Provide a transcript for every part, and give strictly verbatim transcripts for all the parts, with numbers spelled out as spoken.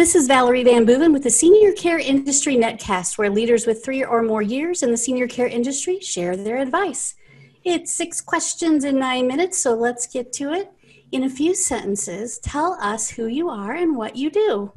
This is Valerie Van Boeven with the Senior Care Industry Netcast, where leaders with three or more years in the senior care industry share their advice. It's six questions in nine minutes, so let's get to it. In a few sentences, tell us who you are and what you do.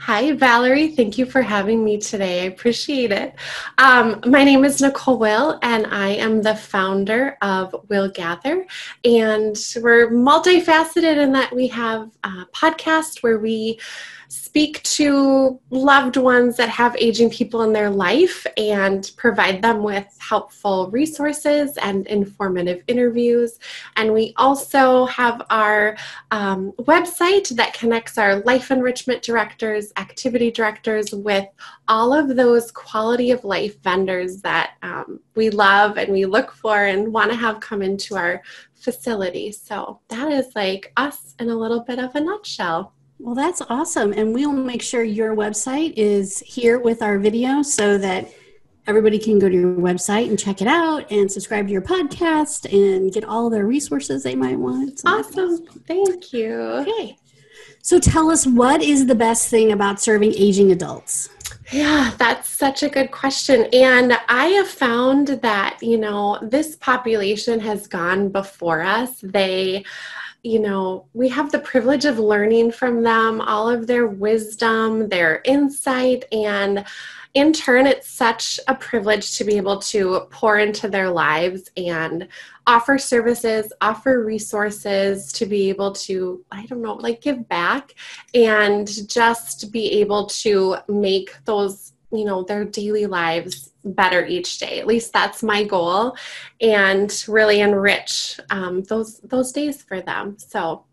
Hi, Valerie. Thank you for having me today. I appreciate it. Um, my name is Nicole Will, and I am the founder of Will Gather. And we're multifaceted in that we have a podcast where we speak to loved ones that have aging people in their life and provide them with helpful resources and informative interviews. And we also have our um, website that connects our life enrichment directors, activity directors with all of those quality of life vendors that um, we love and we look for and want to have come into our facility. So that is like us in a little bit of a nutshell. Well, that's awesome. And we'll make sure your website is here with our video so that everybody can go to your website and check it out and subscribe to your podcast and get all their resources they might want. So awesome. Thank you. Okay. So tell us, what is the best thing about serving aging adults? Yeah, that's such a good question. And I have found that, you know, this population has gone before us. They You know, we have the privilege of learning from them, all of their wisdom, their insight, and in turn, it's such a privilege to be able to pour into their lives and offer services, offer resources, to be able to, I don't know, like give back and just be able to make those, you know, their daily lives better each day. At least that's my goal, and really enrich um, those those days for them. So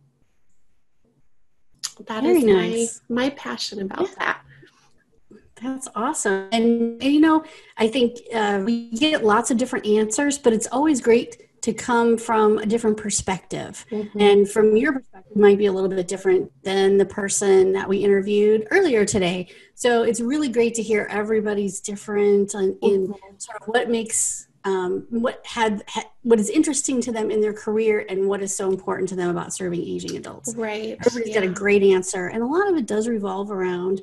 that Very is nice. my, my passion about yeah. that. That's awesome. And, you know, I think uh, we get lots of different answers, but it's always great to come from a different perspective. Mm-hmm. And from your perspective might be a little bit different than the person that we interviewed earlier today. So it's really great to hear everybody's different in, in mm-hmm. sort of what makes, um, what had, ha, what is interesting to them in their career and what is so important to them about serving aging adults. Right. Everybody's yeah. got a great answer. And a lot of it does revolve around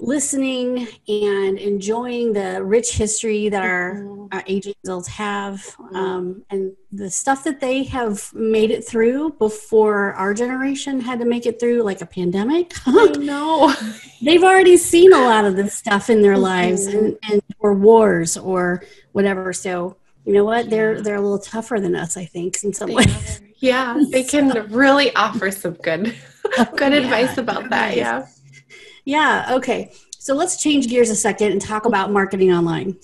listening and enjoying the rich history that our, our aging adults have, um, and the stuff that they have made it through before our generation had to make it through, like a pandemic. I know. They've already seen a lot of this stuff in their lives, and, and or wars or whatever. So you know what? They're they're a little tougher than us, I think, in some ways. Yeah, they can so. really offer some good good yeah, advice about that. Advice. Yeah. Yeah. Okay. So let's change gears a second and talk about marketing online.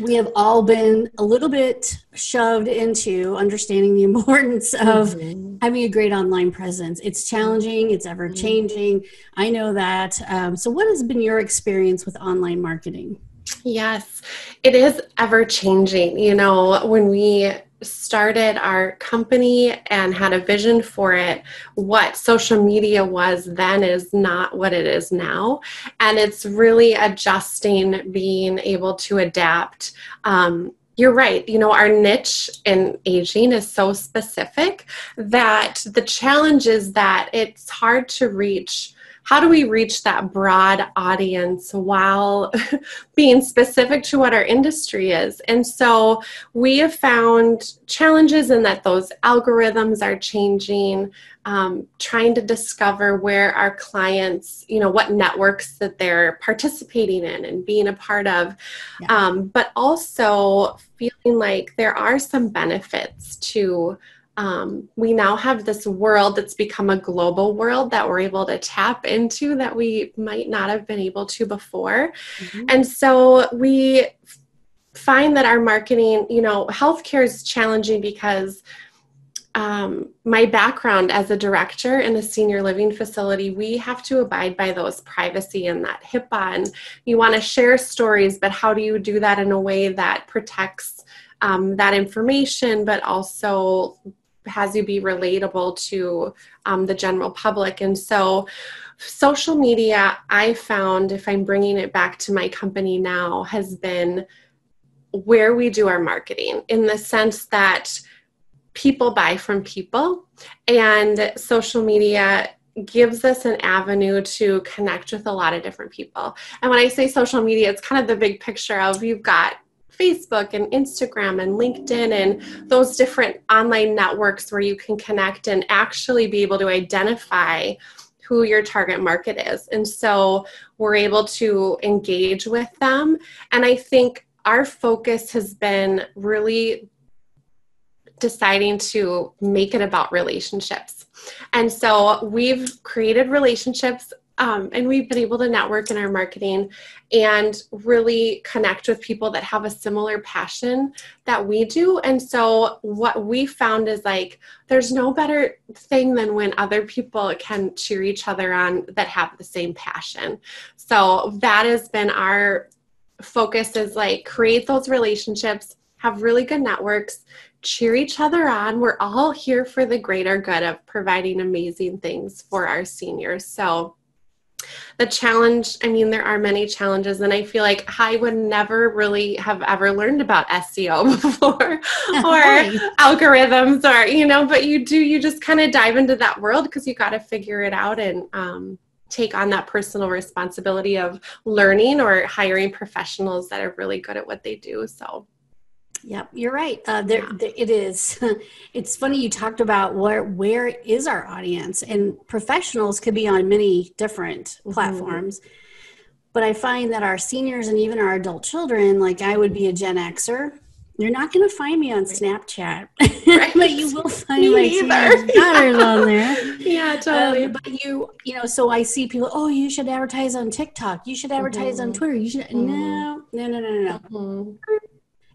We have all been a little bit shoved into understanding the importance of mm-hmm. having a great online presence. It's challenging. It's ever changing. Mm-hmm. I know that. Um, so what has been your experience with online marketing? Yes, it is ever changing. You know, when we started our company and had a vision for it, what social media was then is not what it is now. And it's really adjusting, being able to adapt. Um, you're right. You know, our niche in aging is so specific that the challenge is that it's hard to reach. How do we reach that broad audience while being specific to what our industry is? And so we have found challenges in that those algorithms are changing, um, trying to discover where our clients, you know, what networks that they're participating in and being a part of, yeah. um, but also feeling like there are some benefits to Um, we now have this world that's become a global world that we're able to tap into that we might not have been able to before. Mm-hmm. And so we find that our marketing, you know, healthcare is challenging because um, my background as a director in a senior living facility, we have to abide by those privacy and that HIPAA. And you want to share stories, but how do you do that in a way that protects um, that information, but also has you be relatable to um, the general public? And so social media, I found, if I'm bringing it back to my company now, has been where we do our marketing, in the sense that people buy from people, and social media gives us an avenue to connect with a lot of different people. And when I say social media, it's kind of the big picture of you've got Facebook and Instagram and LinkedIn and those different online networks where you can connect and actually be able to identify who your target market is. And so we're able to engage with them. And I think our focus has been really deciding to make it about relationships. And so we've created relationships um, and we've been able to network in our marketing and really connect with people that have a similar passion that we do. And so what we found is like, there's no better thing than when other people can cheer each other on that have the same passion. So that has been our focus, is like create those relationships, have really good networks, cheer each other on. We're all here for the greater good of providing amazing things for our seniors. So the challenge, I mean, there are many challenges, and I feel like I would never really have ever learned about S E O before or algorithms or, you know, but you do, you just kind of dive into that world because you got to figure it out and um, take on that personal responsibility of learning or hiring professionals that are really good at what they do. So yep, you're right. Uh, there, yeah. there, it is. It's funny you talked about where where is our audience, and professionals could be on many different mm-hmm. platforms. But I find that our seniors and even our adult children, like I would be a Gen Xer. You're not going to find me on Snapchat, right. But you will find me my either. Daughters yeah. on there. Yeah, totally. Um, but you, you know, so I see people. Oh, you should advertise on TikTok. You should advertise mm-hmm. on Twitter. You should mm-hmm. no, no, no, no, no.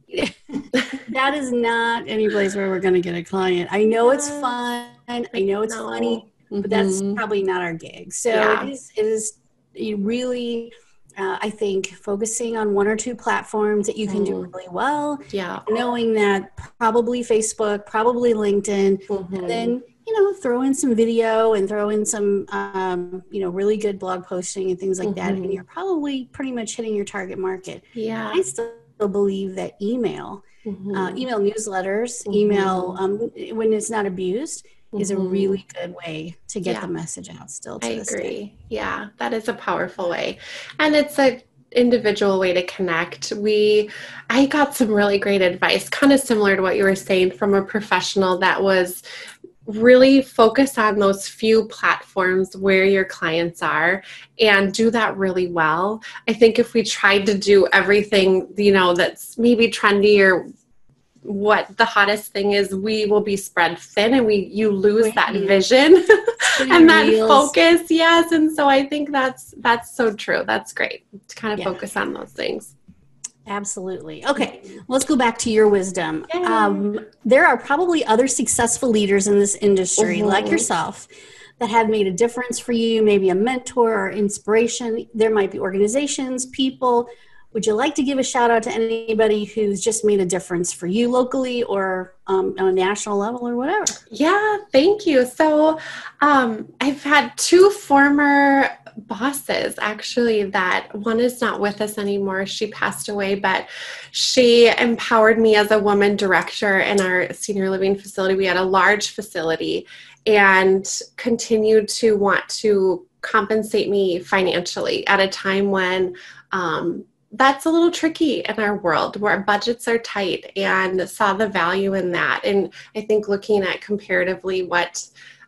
Mm-hmm. That is not any place where we're going to get a client. I know it's fun. I know it's no. funny, but mm-hmm. that's probably not our gig. So yeah. it is, it is you really, uh, I think, focusing on one or two platforms that you can mm. do really well. Yeah. Knowing that probably Facebook, probably LinkedIn, mm-hmm. and then, you know, throw in some video and throw in some, um, you know, really good blog posting and things like mm-hmm. that. And you're probably pretty much hitting your target market. Yeah. I still believe that email, mm-hmm. uh, email newsletters, mm-hmm. email um, when it's not abused, mm-hmm. is a really good way to get yeah. the message out. Still, to I this agree. Day. Yeah, that is a powerful way, and it's a individual way to connect. We, I got some really great advice, kind of similar to what you were saying, from a professional that was really focus on those few platforms where your clients are and do that really well. I think if we tried to do everything, you know, that's maybe trendy or what the hottest thing is, we will be spread thin and we you lose that vision and that focus. Yes. And so I think that's that's so true. That's great to kind of yeah. focus on those things. Absolutely. Okay. Let's go back to your wisdom. Um, there are probably other successful leaders in this industry mm-hmm. like yourself that have made a difference for you, maybe a mentor or inspiration. There might be organizations, people. Would you like to give a shout out to anybody who's just made a difference for you locally or um, on a national level or whatever? Yeah, thank you. So um, I've had two former bosses, actually, that one is not with us anymore. She passed away, but she empowered me as a woman director in our senior living facility. We had a large facility and continued to want to compensate me financially at a time when um, that's a little tricky in our world where budgets are tight, and saw the value in that. And I think looking at comparatively what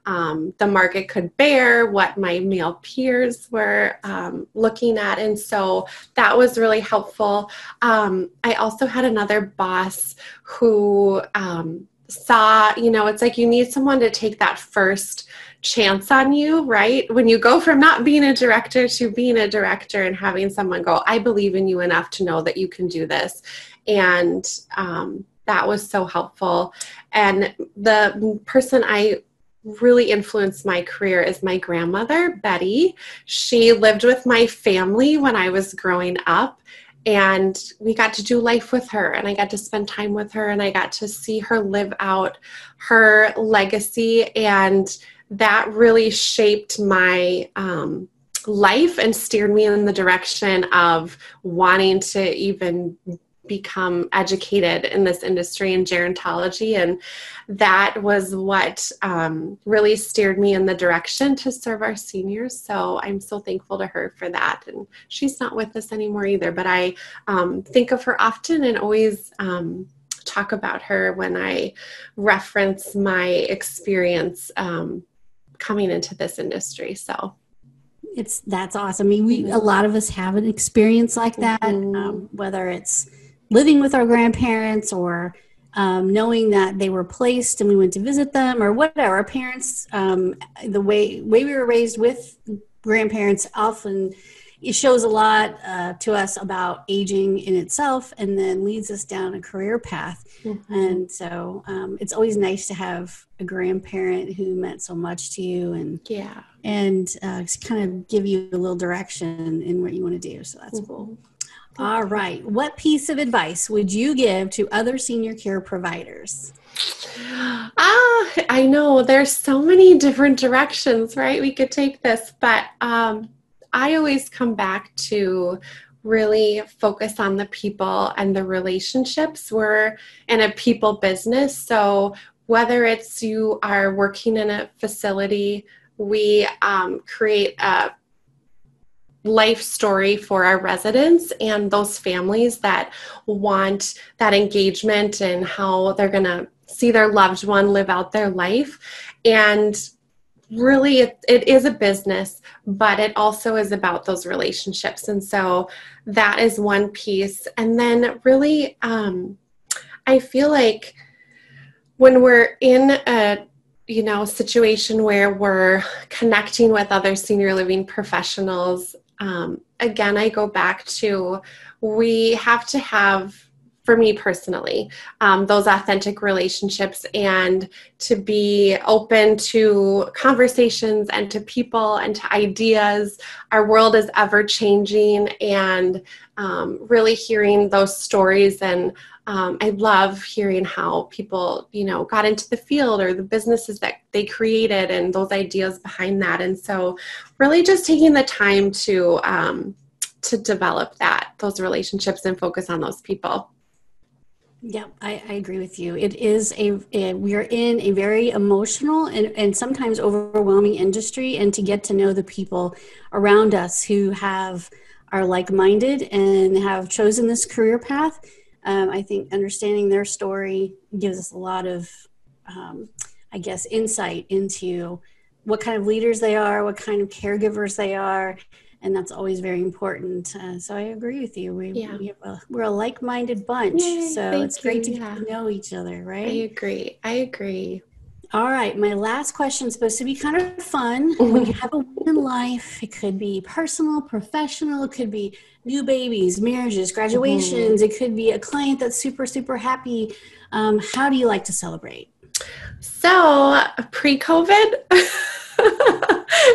Um, the market could bear, what my male peers were um, looking at. And so that was really helpful. Um, I also had another boss who um, saw, you know, it's like you need someone to take that first chance on you, right? When you go from not being a director to being a director, and having someone go, I believe in you enough to know that you can do this. And um, that was so helpful. And the person I really influenced my career is my grandmother, Betty. She lived with my family when I was growing up, and we got to do life with her, and I got to spend time with her, and I got to see her live out her legacy. And that really shaped my um, life and steered me in the direction of wanting to even become educated in this industry in gerontology. And that was what um, really steered me in the direction to serve our seniors. So I'm so thankful to her for that. And she's not with us anymore either, but I um, think of her often and always um, talk about her when I reference my experience um, coming into this industry. So it's, that's awesome. I mean, we, a lot of us have an experience like that, mm-hmm. um, whether it's living with our grandparents or um, knowing that they were placed and we went to visit them or whatever. Our parents, um, the way, way we were raised with grandparents, often it shows a lot uh, to us about aging in itself, and then leads us down a career path. Mm-hmm. And so um, it's always nice to have a grandparent who meant so much to you, and yeah, and uh, just kind of give you a little direction in what you want to do. So that's mm-hmm. cool. Thank All you. Right. What piece of advice would you give to other senior care providers? Ah, I know there's so many different directions, right? We could take this, but um, I always come back to really focus on the people and the relationships. We're in a people business. So whether it's you are working in a facility, we um, create a life story for our residents and those families that want that engagement and how they're going to see their loved one live out their life. And really, it, it is a business, but it also is about those relationships. And so that is one piece. And then really, um, I feel like when we're in a, you know, situation where we're connecting with other senior living professionals, um, again, I go back to, we have to have, for me personally, um, those authentic relationships, and to be open to conversations and to people and to ideas. Our world is ever changing, and um, really hearing those stories. And um, I love hearing how people, you know, got into the field or the businesses that they created and those ideas behind that. And so really just taking the time to, um, to develop that, those relationships, and focus on those people. Yeah, I, I agree with you. It is a, a we are in a very emotional and, and sometimes overwhelming industry, and to get to know the people around us who have are like-minded and have chosen this career path, um, I think understanding their story gives us a lot of, um, I guess, insight into what kind of leaders they are, what kind of caregivers they are. And that's always very important. Uh, so I agree with you. We, yeah. we have a, we're a like-minded bunch. Yay, so it's great you, to yeah. get to know each other, right? I agree. I agree. All right. My last question is supposed to be kind of fun. When you have a win in life, it could be personal, professional. It could be new babies, marriages, graduations. Mm-hmm. It could be a client that's super, super happy. Um, how do you like to celebrate? So pre-COVID...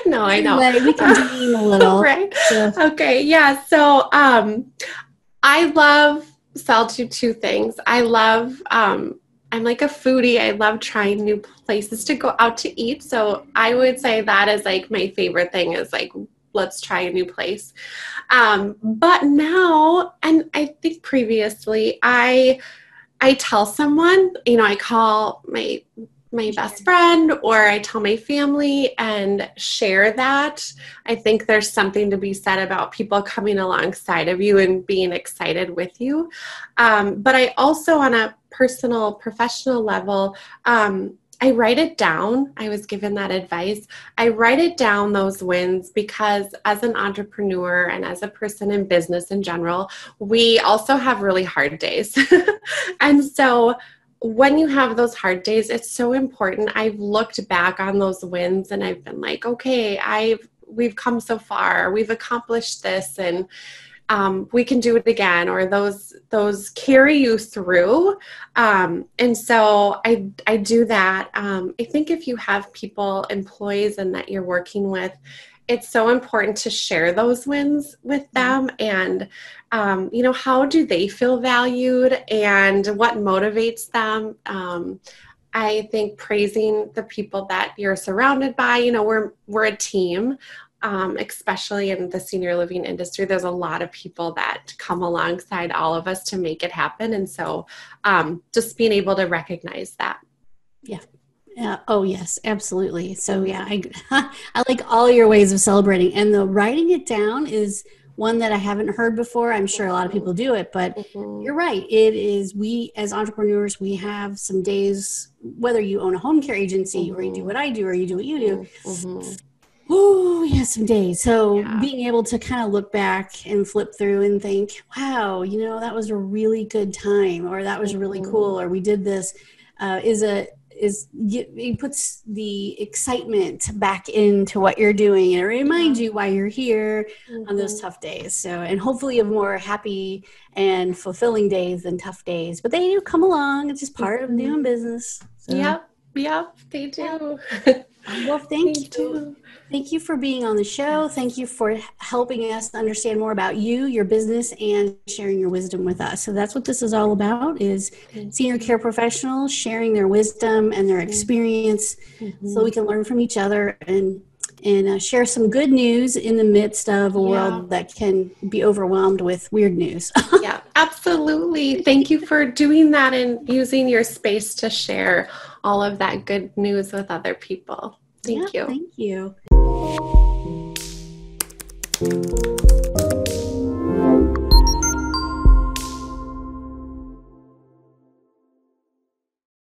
No, I know. Anyway, we can dream a little. Right. Yeah. Okay. Yeah. So um, I love, so I'll do two things. I love, um, I'm like a foodie. I love trying new places to go out to eat. So I would say that is like my favorite thing is like, let's try a new place. Um, but now, and I think previously, I, I tell someone, you know, I call my my best friend, or I tell my family and share that. I think there's something to be said about people coming alongside of you and being excited with you. Um, but I also, on a personal, professional level, um, I write it down. I was given that advice. I write it down, those wins, because as an entrepreneur and as a person in business in general, we also have really hard days. And so when you have those hard days, it's so important. I've looked back on those wins and I've been like, okay, I've, we've come so far, we've accomplished this, and um, we can do it again, or those, those carry you through. Um, and so I, I do that. Um, I think if you have people, employees, and that you're working with, it's so important to share those wins with them, and, um, you know, how do they feel valued and what motivates them? Um, I think praising the people that you're surrounded by, you know, we're, we're a team. um, especially in the senior living industry, there's a lot of people that come alongside all of us to make it happen. And so um, just being able to recognize that. Yeah. Uh, oh, yes, absolutely. So, yeah, I, I like all your ways of celebrating. And the writing it down is one that I haven't heard before. I'm sure a lot of people do it, but mm-hmm. you're right. It is, we as entrepreneurs, we have some days, whether you own a home care agency mm-hmm. or you do what I do, or you do what you do. Mm-hmm. Ooh, yeah, some days. So yeah. being able to kind of look back and flip through and think, wow, you know, that was a really good time, or that was mm-hmm. really cool, or we did this, uh, is a, is it puts the excitement back into what you're doing, and it reminds you why you're here mm-hmm. on those tough days. So, and hopefully of more happy and fulfilling days than tough days, but they do come along. It's just part mm-hmm. of doing business. So. Yep. Yep. They do. Well, thank you. Too. Thank you for being on the show. Thank you for helping us understand more about you, your business, and sharing your wisdom with us. So that's what this is all about, is senior care professionals sharing their wisdom and their experience mm-hmm. so we can learn from each other and, and uh, share some good news in the midst of a yeah. world that can be overwhelmed with weird news. Yeah, absolutely. Thank you for doing that and using your space to share all of that good news with other people. Thank yeah, you. Thank you.